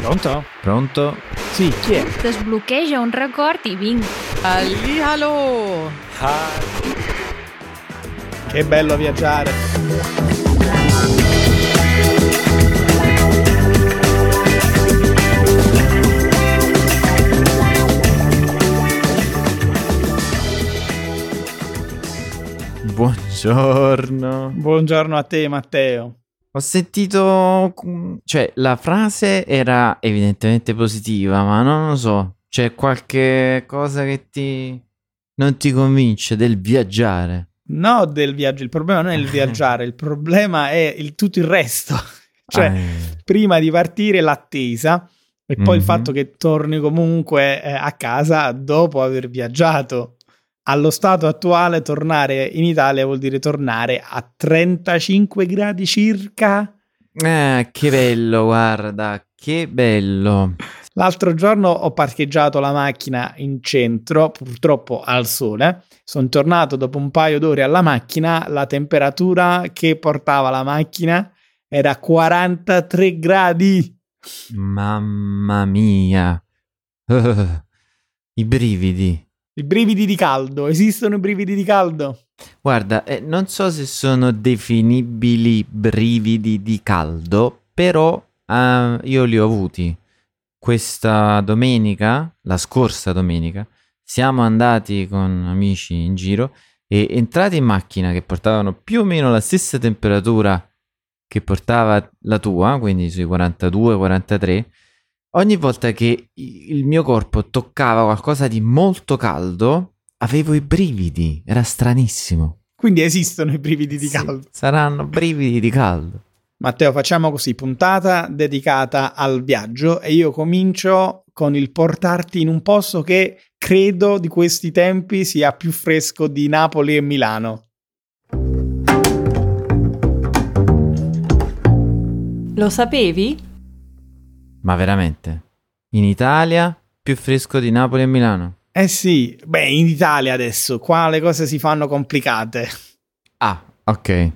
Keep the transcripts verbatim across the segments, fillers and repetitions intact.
Pronto? Pronto? Sì, chi è? Sblocca un record e vinco. Allì, allo! Ah. Che bello viaggiare! Buongiorno. Buongiorno a te, Matteo. Ho sentito, cioè la frase era evidentemente positiva, ma non lo so, c'è qualche cosa che ti non ti convince del viaggiare? No, del viaggio, il problema non è il viaggiare, il problema è il tutto il resto, cioè ah, eh. prima di partire l'attesa e poi mm-hmm. il fatto che torni comunque eh, a casa dopo aver viaggiato. Allo stato attuale tornare in Italia vuol dire tornare a trentacinque gradi circa. Ah, che bello, guarda, che bello. L'altro giorno ho parcheggiato la macchina in centro, purtroppo al sole. Sono tornato dopo un paio d'ore alla macchina, la temperatura che portava la macchina era quarantatré gradi. Mamma mia, uh, i brividi. I brividi di caldo, esistono i brividi di caldo? Guarda, eh, non so se sono definibili brividi di caldo, però eh, io li ho avuti. Questa domenica, la scorsa domenica, siamo andati con amici in giro e entrati in macchina che portavano più o meno la stessa temperatura che portava la tua, quindi sui quarantadue quarantatré. Ogni volta che il mio corpo toccava qualcosa di molto caldo, avevo i brividi, era stranissimo. Quindi esistono i brividi di sì, caldo. Saranno brividi di caldo. Matteo, facciamo così, puntata dedicata al viaggio e io comincio con il portarti in un posto che credo di questi tempi sia più fresco di Napoli e Milano. Lo sapevi? Ma veramente? In Italia più fresco di Napoli e Milano? Eh sì, beh, in Italia adesso, qua le cose si fanno complicate. Ah, ok.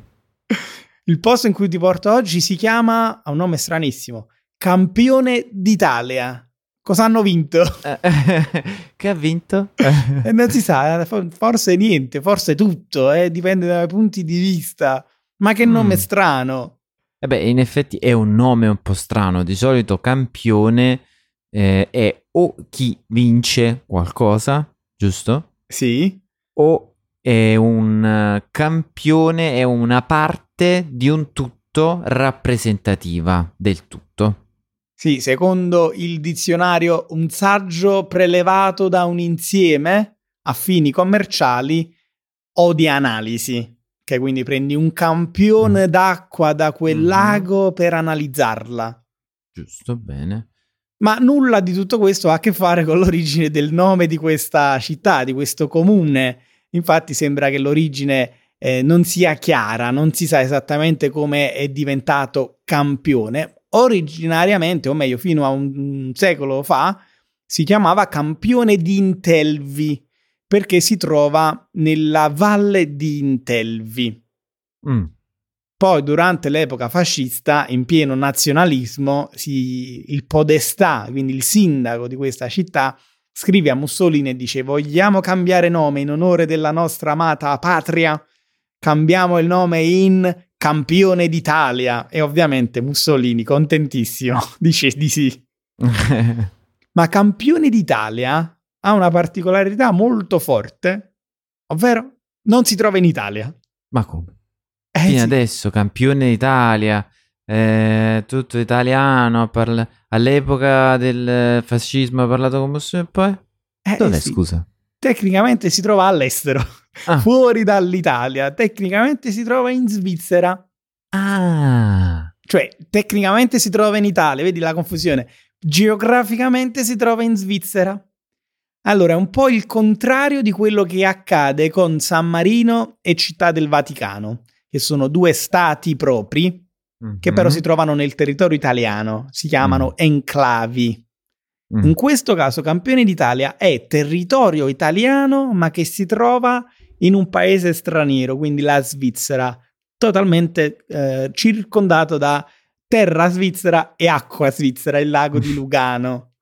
Il posto in cui ti porto oggi si chiama, ha un nome stranissimo, Campione d'Italia. Cosa hanno vinto? Che ha vinto? E non si sa, forse niente, forse tutto, eh, dipende dai punti di vista. Ma che nome mm. strano. Eh beh, in effetti è un nome un po' strano. Di solito campione eh, è o chi vince qualcosa, giusto? Sì. O è un campione, è una parte di un tutto rappresentativa del tutto. Sì, secondo il dizionario un saggio prelevato da un insieme a fini commerciali o di analisi. Che quindi prendi un campione mm. d'acqua da quel mm. lago per analizzarla. Giusto, bene. Ma nulla di tutto questo ha a che fare con l'origine del nome di questa città, di questo comune. Infatti sembra che l'origine eh, non sia chiara, non si sa esattamente come è diventato Campione. Originariamente, o meglio fino a un secolo fa, si chiamava Campione di Intelvi. Perché si trova nella Valle di Intelvi. Mm. Poi durante l'epoca fascista, in pieno nazionalismo, si, il podestà, quindi il sindaco di questa città, scrive a Mussolini e dice «Vogliamo cambiare nome in onore della nostra amata patria? Cambiamo il nome in Campione d'Italia!» E ovviamente Mussolini, contentissimo, dice di sì. Ma Campione d'Italia ha una particolarità molto forte, ovvero non si trova in Italia. Ma come? Eh, fino sì. adesso Campione d'Italia, eh, tutto italiano, parla- all'epoca del fascismo ha parlato con Mussolini e poi? Eh, Dov'è, sì. scusa? Tecnicamente si trova all'estero, ah. fuori dall'Italia. Tecnicamente si trova in Svizzera. Ah! Cioè, tecnicamente si trova in Italia, vedi la confusione. Geograficamente si trova in Svizzera. Allora, è un po' il contrario di quello che accade con San Marino e Città del Vaticano, che sono due stati propri, mm-hmm. che però si trovano nel territorio italiano, si chiamano mm. enclavi. Mm. In questo caso Campione d'Italia è territorio italiano, ma che si trova in un paese straniero, quindi la Svizzera, totalmente eh, circondato da terra svizzera e acqua svizzera, il lago di Lugano.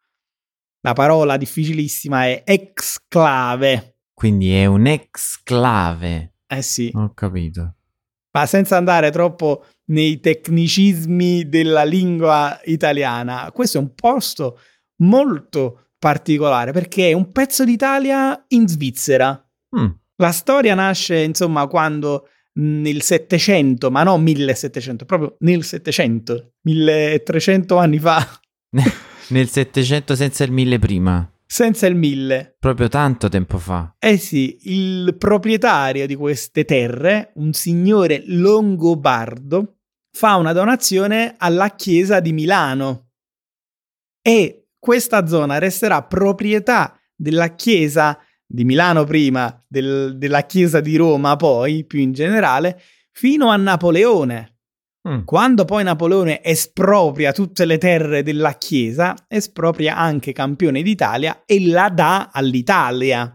La parola difficilissima è exclave. Quindi è un exclave. Eh sì. Ho capito. Ma senza andare troppo nei tecnicismi della lingua italiana, questo è un posto molto particolare perché è un pezzo d'Italia in Svizzera. Mm. La storia nasce, insomma, quando nel Settecento, ma non millesettecento, proprio nel Settecento, milletrecento anni fa. Nel Settecento senza il mille prima. Senza il mille. Proprio tanto tempo fa. Eh sì, il proprietario di queste terre, un signore longobardo, fa una donazione alla chiesa di Milano e questa zona resterà proprietà della chiesa di Milano prima, del, della chiesa di Roma poi, più in generale, fino a Napoleone. Mm. Quando poi Napoleone espropria tutte le terre della chiesa, espropria anche Campione d'Italia e la dà all'Italia.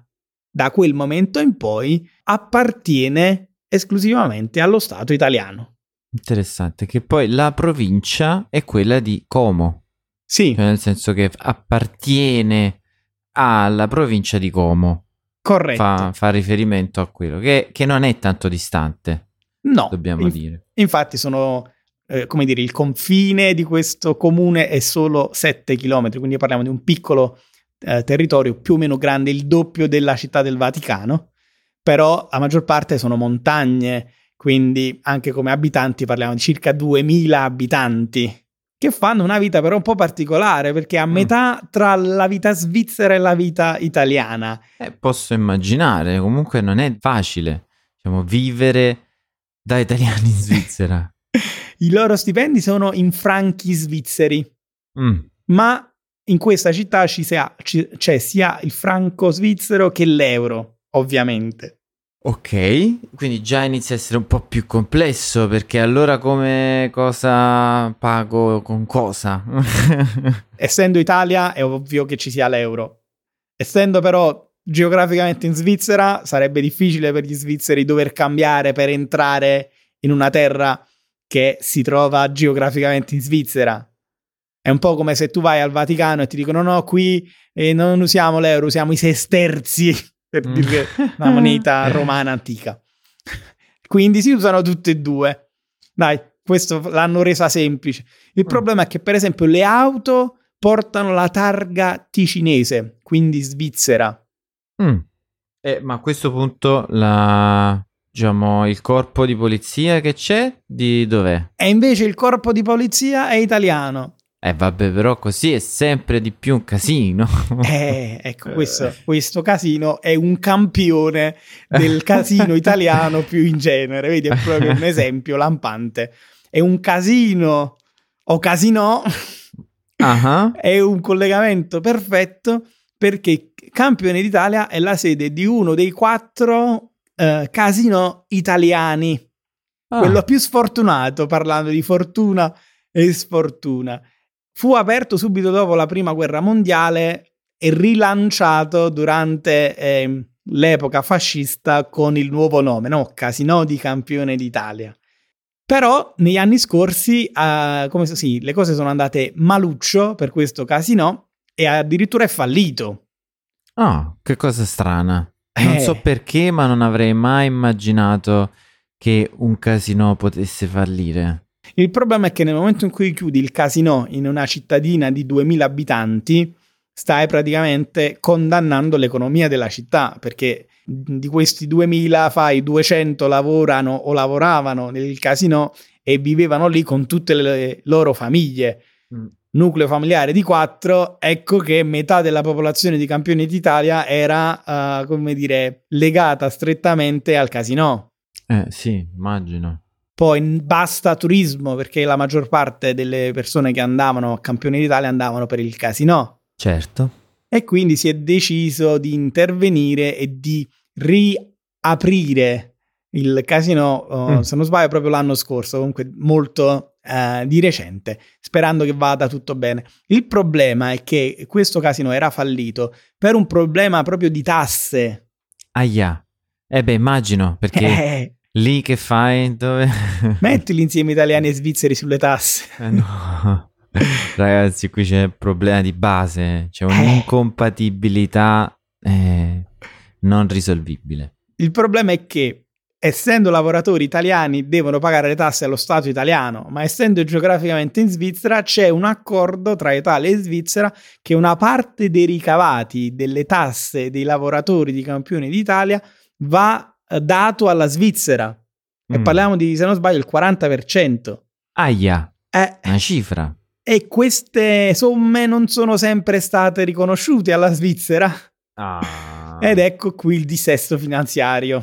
Da quel momento in poi appartiene esclusivamente allo Stato italiano. Interessante, che poi la provincia è quella di Como. Sì. Cioè nel senso che appartiene alla provincia di Como. Corretto. Fa, fa riferimento a quello, che, che non è tanto distante. No. Dobbiamo inf- dire. Infatti sono, eh, come dire, il confine di questo comune è solo sette chilometri, quindi parliamo di un piccolo eh, territorio più o meno grande, il doppio della Città del Vaticano, però la maggior parte sono montagne, quindi anche come abitanti parliamo di circa duemila abitanti, che fanno una vita però un po' particolare perché a mm. metà tra la vita svizzera e la vita italiana. Eh, posso immaginare, comunque non è facile, diciamo, vivere da italiani in Svizzera. I loro stipendi sono in franchi svizzeri, mm. ma in questa città ci sia, ci, c'è sia il franco svizzero che l'euro, ovviamente. Ok, quindi già inizia a essere un po' più complesso, perché allora come cosa pago con cosa? Essendo Italia è ovvio che ci sia l'euro. Essendo però geograficamente in Svizzera, sarebbe difficile per gli svizzeri dover cambiare per entrare in una terra che si trova geograficamente in Svizzera. È un po' come se tu vai al Vaticano e ti dicono no, qui eh, non usiamo l'euro, usiamo i sesterzi. Per dire una moneta romana antica. Quindi si usano tutte e due. Dai, questo l'hanno resa semplice. Il mm. problema è che, per esempio, le auto portano la targa ticinese, quindi svizzera. Mm. Eh, ma a questo punto la, diciamo, il corpo di polizia che c'è, di dov'è? E invece il corpo di polizia è italiano. Eh vabbè, però così è sempre di più un casino. Eh, ecco, questo, questo casino è un campione del casino italiano più in genere. Vedi, è proprio un esempio lampante. È un casino o casino, uh-huh. è un collegamento perfetto perché Campione d'Italia è la sede di uno dei quattro eh, casino italiani. Ah. Quello più sfortunato, parlando di fortuna e sfortuna. Fu aperto subito dopo la Prima Guerra Mondiale e rilanciato durante eh, l'epoca fascista con il nuovo nome, no? Casinò di Campione d'Italia. Però negli anni scorsi eh, come, sì, le cose sono andate maluccio per questo casinò e addirittura è fallito. Ah, oh, che cosa strana. Non eh. so perché, ma non avrei mai immaginato che un casinò potesse fallire. Il problema è che nel momento in cui chiudi il casinò in una cittadina di duemila abitanti, stai praticamente condannando l'economia della città, perché di questi duemila fai duecento lavorano o lavoravano nel casinò e vivevano lì con tutte le loro famiglie. Mm. Nucleo familiare di quattro, ecco che metà della popolazione di Campione d'Italia era, uh, come dire, legata strettamente al casinò. Eh sì, immagino. Poi basta turismo, perché la maggior parte delle persone che andavano a Campione d'Italia andavano per il casinò. Certo. E quindi si è deciso di intervenire e di riaprire il casinò, mm. uh, se non sbaglio proprio l'anno scorso, comunque molto uh, di recente, sperando che vada tutto bene. Il problema è che questo casinò era fallito per un problema proprio di tasse. Ahia. Eh beh, immagino, perché... Lì che fai? Dove? Mettili insieme italiani e svizzeri sulle tasse. Eh no. Ragazzi, qui c'è il problema di base, c'è un'incompatibilità eh, non risolvibile. Il problema è che, essendo lavoratori italiani, devono pagare le tasse allo Stato italiano, ma essendo geograficamente in Svizzera c'è un accordo tra Italia e Svizzera che una parte dei ricavati delle tasse dei lavoratori di Campione d'Italia va dato alla Svizzera. E mm. parliamo di, se non sbaglio, il quaranta per cento. Aia, eh, una cifra. E queste somme non sono sempre state riconosciute alla Svizzera. Ah. Ed ecco qui il dissesto finanziario.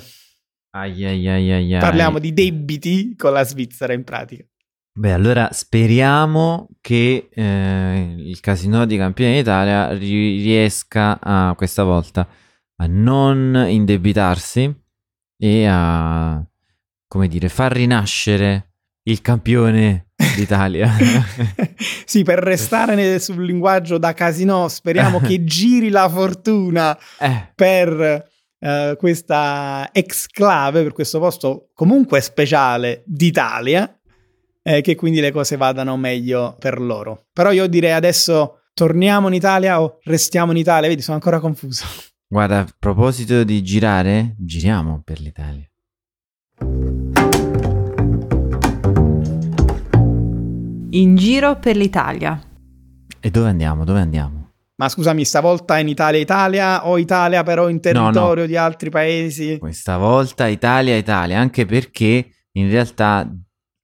Ai ai ai ai ai. Parliamo di debiti con la Svizzera in pratica. Beh, allora speriamo che eh, il casino di Campione d'Italia riesca a, questa volta, a non indebitarsi e a, come dire, far rinascere il Campione d'Italia. Sì, per restare nel, sul linguaggio da casino, speriamo che giri la fortuna eh. per... Uh, questa exclave, per questo posto comunque speciale d'Italia, eh, che quindi le cose vadano meglio per loro. Però io direi adesso torniamo in Italia o restiamo in Italia, vedi, sono ancora confuso. Guarda, a proposito di girare, giriamo per l'Italia. In giro per l'Italia. E dove andiamo? Dove andiamo? Ma scusami, stavolta in Italia Italia o Italia però in territorio no, no. di altri paesi? Questa volta Italia Italia, anche perché in realtà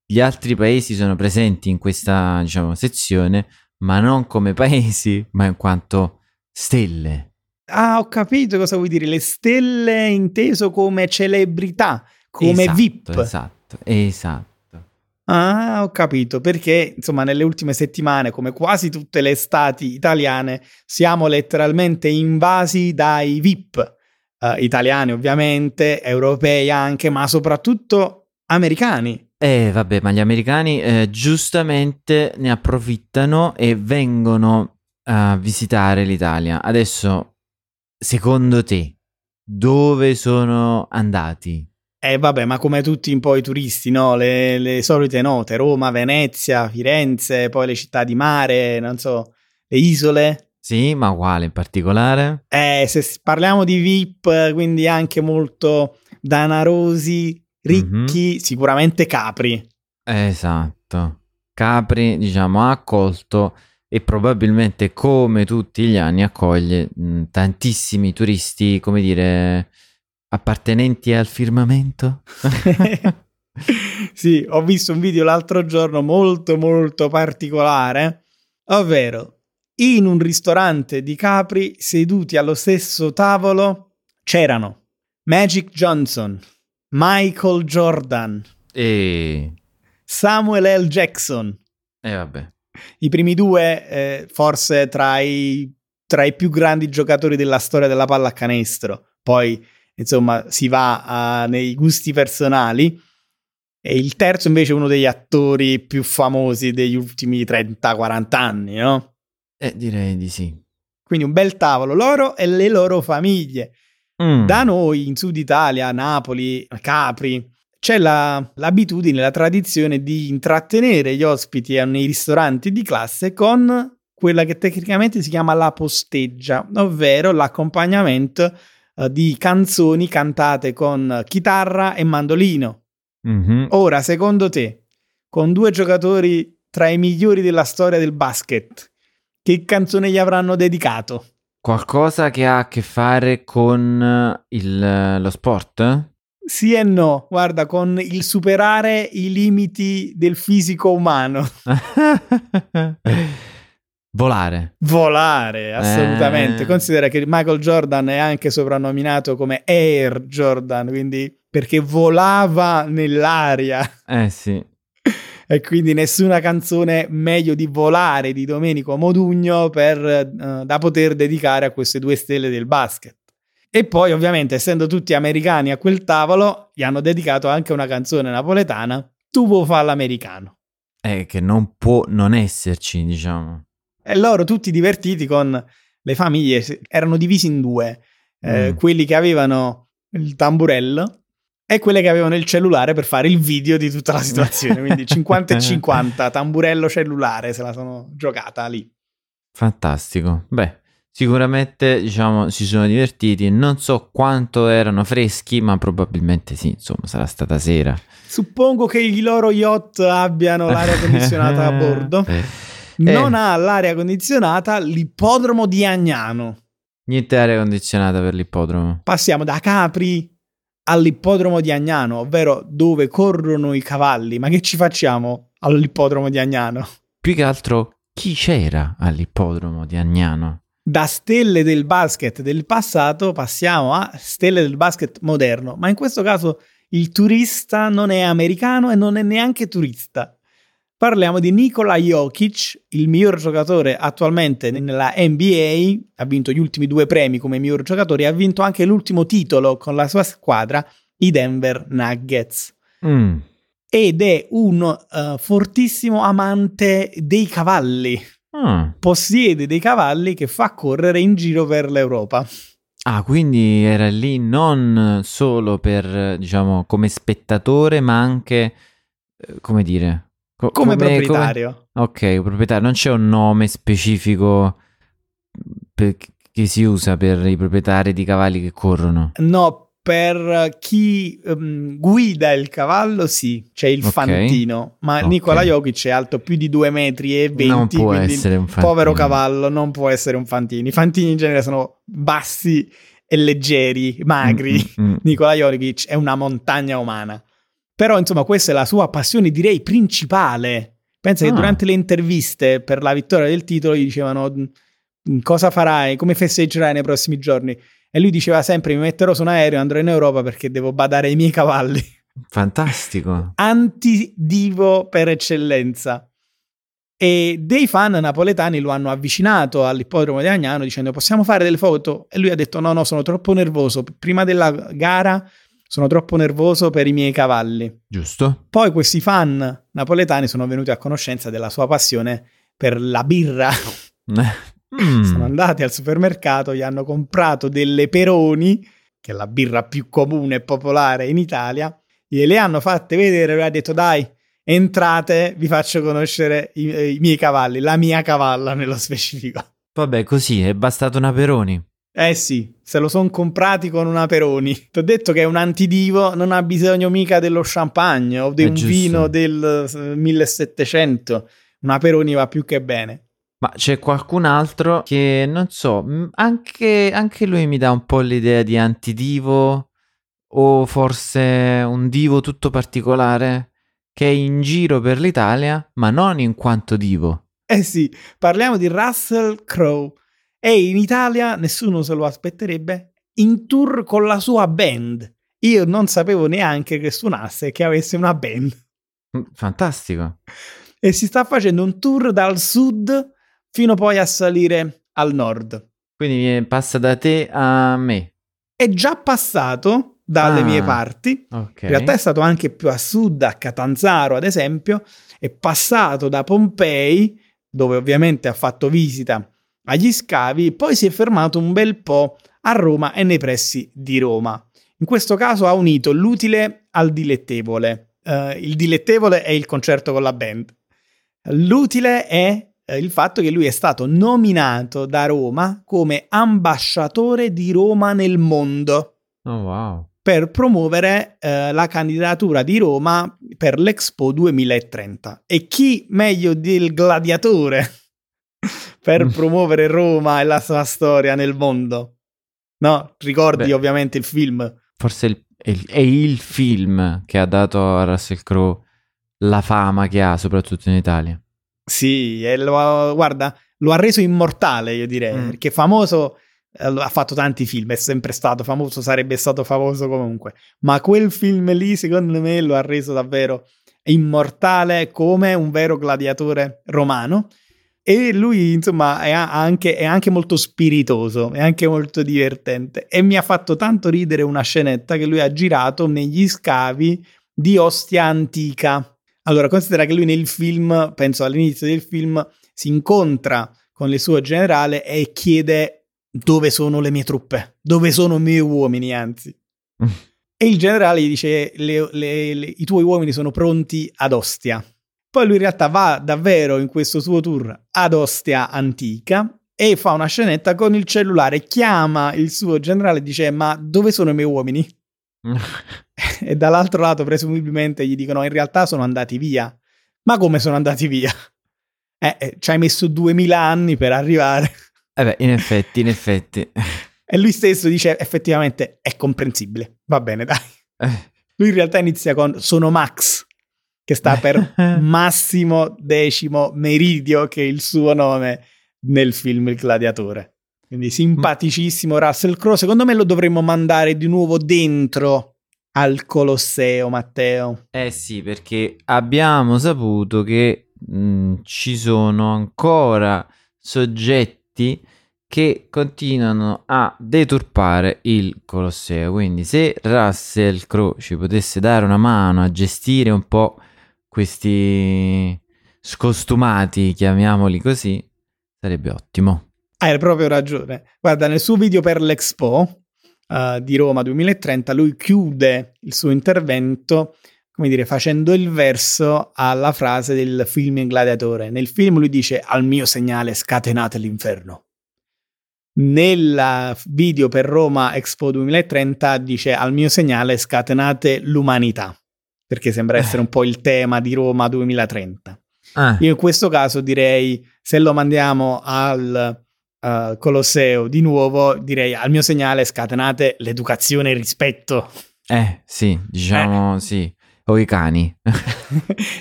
gli altri paesi sono presenti in questa, diciamo, sezione, ma non come paesi, ma in quanto stelle. Ah, ho capito cosa vuoi dire, le stelle inteso come celebrità, come esatto, V I P. Esatto, esatto. Ah, ho capito, perché insomma nelle ultime settimane, come quasi tutte le estati italiane, siamo letteralmente invasi dai V I P, eh, italiani ovviamente, europei anche, ma soprattutto americani. Eh vabbè, ma gli americani eh, giustamente ne approfittano e vengono a visitare l'Italia. Adesso, secondo te, dove sono andati? Eh vabbè, ma come tutti un po' i turisti, no? Le, le solite note, Roma, Venezia, Firenze, poi le città di mare, non so, le isole. Sì, ma quale in particolare? Eh, se parliamo di V I P, quindi anche molto danarosi, ricchi, mm-hmm. sicuramente Capri. Esatto, Capri, diciamo, ha accolto e probabilmente come tutti gli anni accoglie mh, tantissimi turisti, come dire... appartenenti al firmamento. Sì, ho visto un video l'altro giorno molto molto particolare, ovvero in un ristorante di Capri seduti allo stesso tavolo c'erano Magic Johnson, Michael Jordan e Samuel L. Jackson. E vabbè, i primi due eh, forse tra i tra i più grandi giocatori della storia della pallacanestro. Poi insomma, si va uh, nei gusti personali. E il terzo invece è uno degli attori più famosi degli ultimi trenta quaranta anni, no? Eh, direi di sì. Quindi un bel tavolo, loro e le loro famiglie. Mm. Da noi, in Sud Italia, Napoli, Capri, c'è la, l'abitudine, la tradizione di intrattenere gli ospiti nei ristoranti di classe con quella che tecnicamente si chiama la posteggia, ovvero l'accompagnamento di canzoni cantate con chitarra e mandolino. Mm-hmm. Ora, secondo te, con due giocatori tra i migliori della storia del basket, che canzone gli avranno dedicato? Qualcosa che ha a che fare con il, lo sport? Sì e no, guarda, con il superare i limiti del fisico umano. Volare. Volare, assolutamente. Eh. Considera che Michael Jordan è anche soprannominato come Air Jordan, quindi perché volava nell'aria. Eh sì. E quindi nessuna canzone meglio di Volare di Domenico Modugno per, eh, da poter dedicare a queste due stelle del basket. E poi ovviamente, essendo tutti americani a quel tavolo, gli hanno dedicato anche una canzone napoletana, Tu vuoi fare l'americano. Eh, che non può non esserci, diciamo. E loro tutti divertiti con le famiglie, erano divisi in due, eh, mm. quelli che avevano il tamburello e quelle che avevano il cellulare per fare il video di tutta la situazione, quindi cinquanta e cinquanta, tamburello cellulare, se la sono giocata lì. Fantastico. Beh, sicuramente, diciamo, si sono divertiti, non so quanto erano freschi, ma probabilmente sì, insomma, sarà stata sera. Suppongo che i loro yacht abbiano l'aria condizionata a bordo. Non eh. ha l'aria condizionata l'ippodromo di Agnano. Niente aria condizionata per l'ippodromo. Passiamo da Capri all'ippodromo di Agnano, ovvero dove corrono i cavalli. Ma che ci facciamo all'ippodromo di Agnano? Più che altro, chi c'era all'ippodromo di Agnano? Da stelle del basket del passato passiamo a stelle del basket moderno, ma in questo caso il turista non è americano e non è neanche turista. Parliamo di Nikola Jokić, il miglior giocatore attualmente nella N B A, ha vinto gli ultimi due premi come miglior giocatore e ha vinto anche l'ultimo titolo con la sua squadra, i Denver Nuggets. Mm. Ed è un uh, fortissimo amante dei cavalli. Ah. Possiede dei cavalli che fa correre in giro per l'Europa. Ah, quindi era lì non solo per, diciamo, come spettatore, ma anche, come dire, co- come, come proprietario. Come... Ok, proprietario. Non c'è un nome specifico per... che si usa per i proprietari di cavalli che corrono? No, per chi um, guida il cavallo, sì, c'è il okay. fantino, ma okay. Nikola Jokić è alto più di due metri e venti, non può essere un fantino. Povero cavallo, non può essere un fantino. I fantini in genere sono bassi e leggeri, magri. Mm-hmm. Nikola Jokić è una montagna umana. Però insomma questa è la sua passione, direi, principale. Pensa ah. che durante le interviste per la vittoria del titolo gli dicevano cosa farai, come festeggerai nei prossimi giorni. E lui diceva sempre: mi metterò su un aereo e andrò in Europa perché devo badare ai miei cavalli. Fantastico. Antidivo per eccellenza. E dei fan napoletani lo hanno avvicinato all'ippodromo di Agnano dicendo: possiamo fare delle foto? E lui ha detto: no no, sono troppo nervoso, prima della gara sono troppo nervoso per i miei cavalli. Giusto. Poi questi fan napoletani sono venuti a conoscenza della sua passione per la birra. Mm. Sono andati al supermercato, gli hanno comprato delle Peroni, che è la birra più comune e popolare in Italia, gliele hanno fatte vedere, lui ha detto: dai, entrate, vi faccio conoscere i, i miei cavalli, la mia cavalla nello specifico. Vabbè, così è bastato una Peroni. Eh sì, se lo sono comprati con una Peroni. Ti ho detto che è un antidivo, non ha bisogno mica dello champagne o di un vino del millesettecento, una Peroni va più che bene. Ma c'è qualcun altro che, non so, anche, anche lui mi dà un po' l'idea di antidivo, o forse un divo tutto particolare che è in giro per l'Italia, ma non in quanto divo. Eh sì, parliamo di Russell Crowe. E in Italia, nessuno se lo aspetterebbe, in tour con la sua band. Io non sapevo neanche che suonasse e che avesse una band. Fantastico. E si sta facendo un tour dal sud fino poi a salire al nord. Quindi passa da te a me. È già passato dalle ah, mie parti. Okay. In realtà è stato anche più a sud, a Catanzaro ad esempio. È passato da Pompei, dove ovviamente ha fatto visita agli scavi. Poi si è fermato un bel po' a Roma e nei pressi di Roma. In questo caso ha unito l'utile al dilettevole. Uh, il dilettevole è il concerto con la band. L'utile è il fatto che lui è stato nominato da Roma come ambasciatore di Roma nel mondo. Oh, wow. Per promuovere eh, la candidatura di Roma per l'Expo duemilatrenta. E chi meglio del gladiatore per promuovere Roma e la sua storia nel mondo? No, ricordi Beh, ovviamente il film. Forse il, il, è il film che ha dato a Russell Crowe la fama che ha, soprattutto in Italia. Sì, e lo, guarda, lo ha reso immortale, io direi, mm. perché famoso, eh, ha fatto tanti film, è sempre stato famoso, sarebbe stato famoso comunque, ma quel film lì secondo me lo ha reso davvero immortale come un vero gladiatore romano. E lui insomma è anche, è anche molto spiritoso, è anche molto divertente, e mi ha fatto tanto ridere una scenetta che lui ha girato negli scavi di Ostia Antica. Allora, considera che lui nel film, penso all'inizio del film, si incontra con il suo generale e chiede: dove sono le mie truppe? Dove sono i miei uomini, anzi? e il generale gli dice le, le, le, i tuoi uomini sono pronti ad Ostia. Poi lui in realtà va davvero in questo suo tour ad Ostia Antica e fa una scenetta con il cellulare, chiama il suo generale e dice ma dove sono i miei uomini? E dall'altro lato presumibilmente gli dicono in realtà sono andati via. Ma come sono andati via? Eh, eh, ci hai messo duemila anni per arrivare. Eh beh, in effetti, in effetti. E lui stesso dice effettivamente è comprensibile, va bene dai. Eh. Lui in realtà inizia con sono Max, che sta per Massimo Decimo Meridio, che è il suo nome nel film Il Gladiatore. Quindi simpaticissimo Russell Crowe, secondo me lo dovremmo mandare di nuovo dentro al Colosseo, Matteo. Eh sì, perché abbiamo saputo che mh, ci sono ancora soggetti che continuano a deturpare il Colosseo, quindi se Russell Crowe ci potesse dare una mano a gestire un po' questi scostumati, chiamiamoli così, sarebbe ottimo. Hai proprio ragione. Guarda, nel suo video per l'Expo uh, di Roma duemilatrenta lui chiude il suo intervento, come dire, facendo il verso alla frase del film Il Gladiatore. Nel film lui dice al mio segnale scatenate l'inferno. Nel video per Roma Expo duemilatrenta dice al mio segnale scatenate l'umanità, perché sembra essere eh. un po' il tema di Roma duemilatrenta. Ah. Io in questo caso direi, se lo mandiamo al uh, Colosseo di nuovo, direi al mio segnale scatenate l'educazione e il rispetto. Eh sì, diciamo eh. sì, o i cani.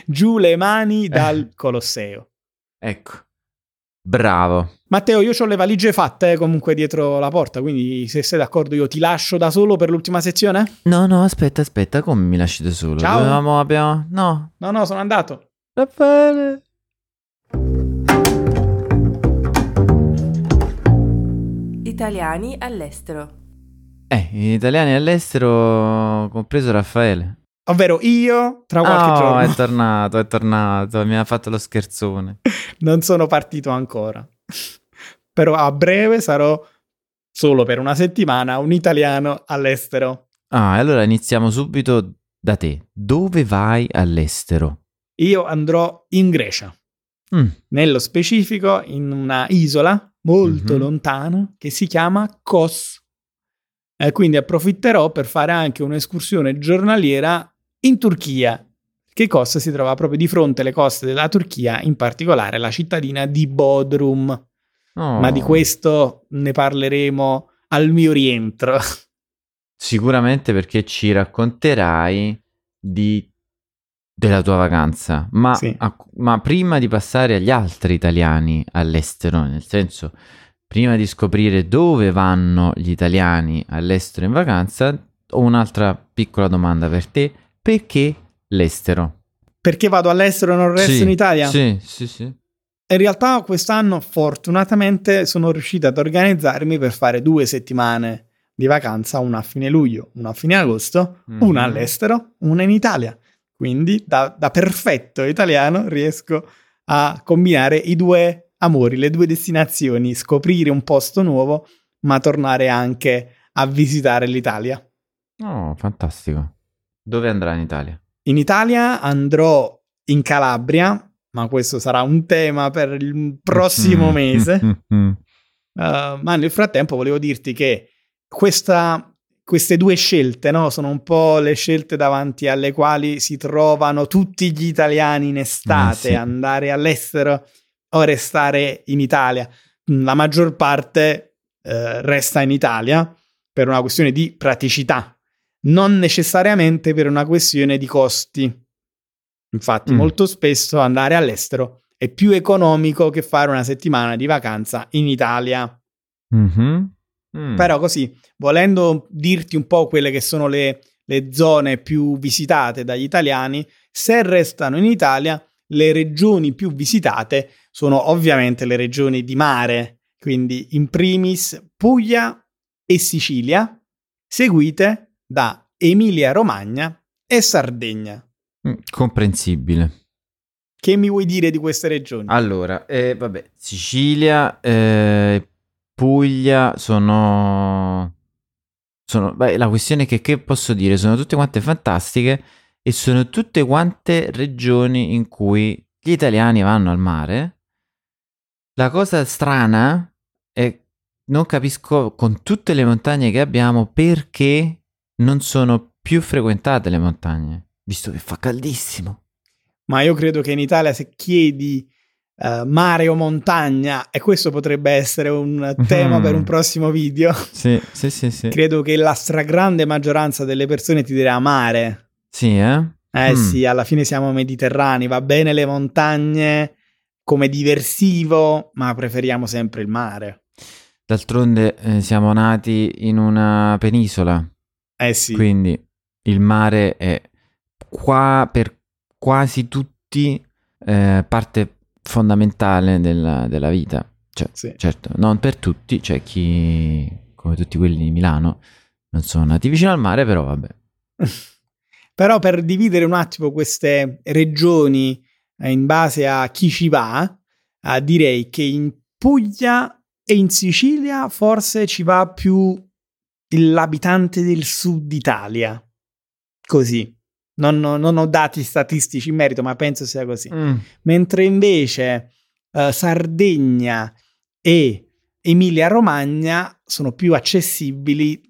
Giù le mani dal eh. Colosseo. Ecco. Bravo. Matteo, io ho le valigie fatte eh, comunque dietro la porta, quindi se sei d'accordo io ti lascio da solo per l'ultima sezione? No, no, aspetta, aspetta, come mi lasci da solo? Ciao. Dovevamo, abbiamo... No. No, no, sono andato. Raffaele. Italiani all'estero. Eh, italiani all'estero, compreso Raffaele. Ovvero io tra qualche oh, giorno. È tornato, è tornato, mi ha fatto lo scherzone. Non sono partito ancora, però a breve sarò solo per una settimana un italiano all'estero. Ah, allora iniziamo subito da te. Dove vai all'estero? Io andrò in Grecia, mm. nello specifico in una isola molto mm-hmm. lontana che si chiama Kos. Eh, quindi approfitterò per fare anche un'escursione giornaliera in Turchia, che Kos si trova proprio di fronte alle coste della Turchia, in particolare la cittadina di Bodrum. Oh. Ma di questo ne parleremo al mio rientro. Sicuramente, perché ci racconterai di... della tua vacanza, ma, sì. a... ma prima di passare agli altri italiani all'estero, nel senso... Prima di scoprire dove vanno gli italiani all'estero in vacanza, ho un'altra piccola domanda per te. Perché l'estero? Perché vado all'estero e non resto sì, in Italia? Sì, sì, sì. In realtà quest'anno fortunatamente sono riuscita ad organizzarmi per fare due settimane di vacanza, una a fine luglio, una a fine agosto, mm-hmm. una all'estero, una in Italia. Quindi da, da perfetto italiano riesco a combinare i due... amori, le due destinazioni, scoprire un posto nuovo, ma tornare anche a visitare l'Italia. Oh, fantastico. Dove andrà in Italia? In Italia andrò in Calabria, ma questo sarà un tema per il prossimo mese. uh, ma nel frattempo volevo dirti che questa, queste due scelte, no, sono un po' le scelte davanti alle quali si trovano tutti gli italiani in estate, eh, sì. andare all'estero o restare in Italia. La maggior parte eh, resta in Italia per una questione di praticità, non necessariamente per una questione di costi. Infatti, mm. molto spesso andare all'estero è più economico che fare una settimana di vacanza in Italia. Mm-hmm. Mm. Però così, volendo dirti un po' quelle che sono le, le zone più visitate dagli italiani, se restano in Italia, le regioni più visitate sono ovviamente le regioni di mare, quindi in primis Puglia e Sicilia, seguite da Emilia-Romagna e Sardegna. Comprensibile. Che mi vuoi dire di queste regioni? Allora, eh, vabbè, Sicilia e eh, Puglia sono... sono, beh, la questione è che, che posso dire, sono tutte quante fantastiche e sono tutte quante regioni in cui gli italiani vanno al mare. La cosa strana è, non capisco, con tutte le montagne che abbiamo, perché non sono più frequentate le montagne, visto che fa caldissimo. Ma io credo che in Italia, se chiedi uh, mare o montagna, e questo potrebbe essere un tema mm. per un prossimo video, sì, sì, sì, sì. Credo che la stragrande maggioranza delle persone ti dirà mare. Sì, eh? Eh mm. sì, alla fine siamo mediterranei, va bene le montagne come diversivo, ma preferiamo sempre il mare. D'altronde eh, siamo nati in una penisola, eh sì. Quindi il mare è qua per quasi tutti eh, parte fondamentale della, della vita, cioè, sì. Certo, non per tutti, c'è cioè chi, come tutti quelli di Milano, non sono nati vicino al mare, però vabbè. Però per dividere un attimo queste regioni eh, in base a chi ci va, eh, direi che in Puglia e in Sicilia forse ci va più l'abitante del sud Italia, così. Non, non, non ho dati statistici in merito, ma penso sia così. Mm. Mentre invece eh, Sardegna e Emilia-Romagna sono più accessibili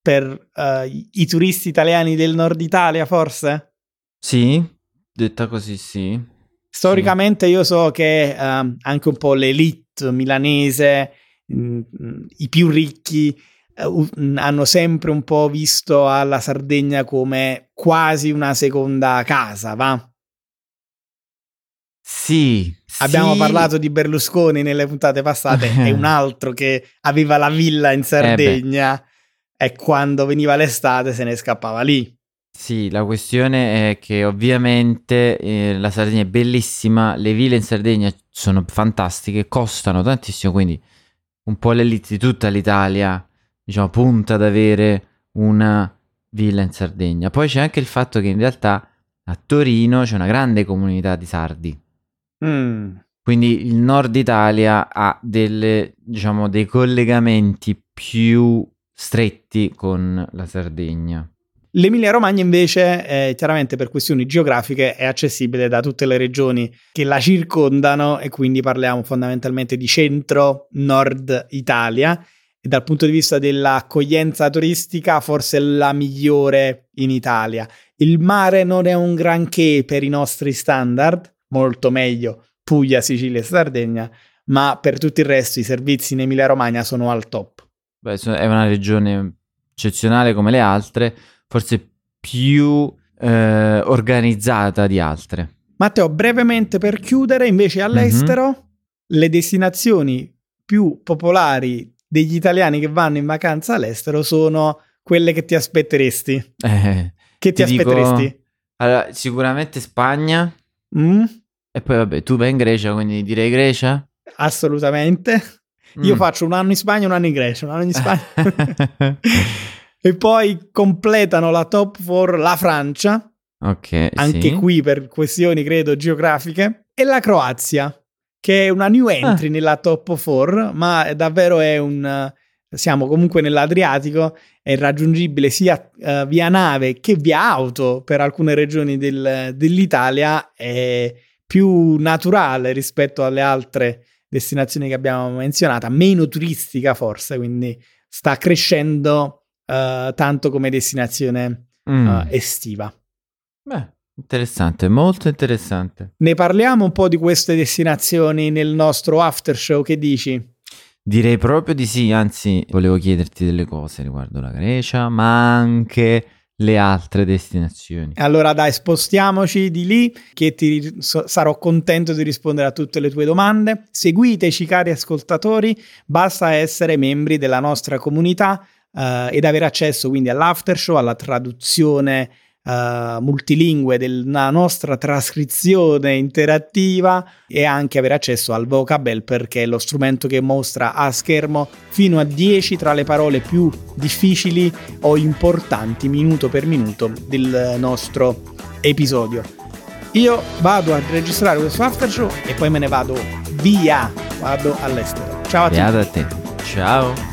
per eh, i turisti italiani del nord Italia, forse? Sì, detta così sì. Storicamente sì. Io so che eh, anche un po' l'elite milanese, mh, i più ricchi uh, hanno sempre un po' visto alla Sardegna come quasi una seconda casa, va? Sì. Abbiamo sì. parlato di Berlusconi nelle puntate passate, è un altro che aveva la villa in Sardegna eh e quando veniva l'estate se ne scappava lì. Sì, la questione è che ovviamente eh, la Sardegna è bellissima, le ville in Sardegna sono fantastiche, costano tantissimo, quindi un po' l'elite di tutta l'Italia, diciamo, punta ad avere una villa in Sardegna. Poi c'è anche il fatto che in realtà a Torino c'è una grande comunità di sardi, mm. quindi il nord Italia ha delle, diciamo, dei collegamenti più stretti con la Sardegna. L'Emilia-Romagna invece, eh, chiaramente per questioni geografiche, è accessibile da tutte le regioni che la circondano e quindi parliamo fondamentalmente di centro-nord Italia e dal punto di vista dell'accoglienza turistica forse la migliore in Italia. Il mare non è un granché per i nostri standard, molto meglio Puglia, Sicilia e Sardegna, ma per tutto il resto i servizi in Emilia-Romagna sono al top. Beh, è una regione eccezionale come le altre, forse più eh, organizzata di altre. Matteo, brevemente per chiudere, invece all'estero, mm-hmm. le destinazioni più popolari degli italiani che vanno in vacanza all'estero sono quelle che ti aspetteresti. Eh, che ti, ti aspetteresti? Dico, allora, sicuramente Spagna, mm. e poi vabbè, tu vai in Grecia, quindi direi Grecia? Assolutamente. Mm. Io faccio un anno in Spagna e un anno in Grecia, un anno in Spagna. E poi completano la top four la Francia, okay, anche sì. qui per questioni credo geografiche, e la Croazia, che è una new entry ah. nella top four, ma davvero è un... siamo comunque nell'Adriatico, è raggiungibile sia uh, via nave che via auto per alcune regioni del, dell'Italia, è più naturale rispetto alle altre destinazioni che abbiamo menzionato, meno turistica forse, quindi sta crescendo... Uh, tanto come destinazione mm. uh, estiva. Beh, interessante, molto interessante. Ne parliamo un po' di queste destinazioni nel nostro after show, che dici? Direi proprio di sì, anzi volevo chiederti delle cose riguardo la Grecia, ma anche le altre destinazioni. Allora dai, spostiamoci di lì che ti so, sarò contento di rispondere a tutte le tue domande. Seguiteci cari ascoltatori, basta essere membri della nostra comunità Uh, ed avere accesso quindi all'after show, alla traduzione uh, multilingue della nostra trascrizione interattiva e anche avere accesso al vocabel, perché è lo strumento che mostra a schermo fino a dieci tra le parole più difficili o importanti minuto per minuto del nostro episodio. Io vado a registrare questo after show e poi me ne vado via, vado all'estero. Ciao a tutti. Ciao.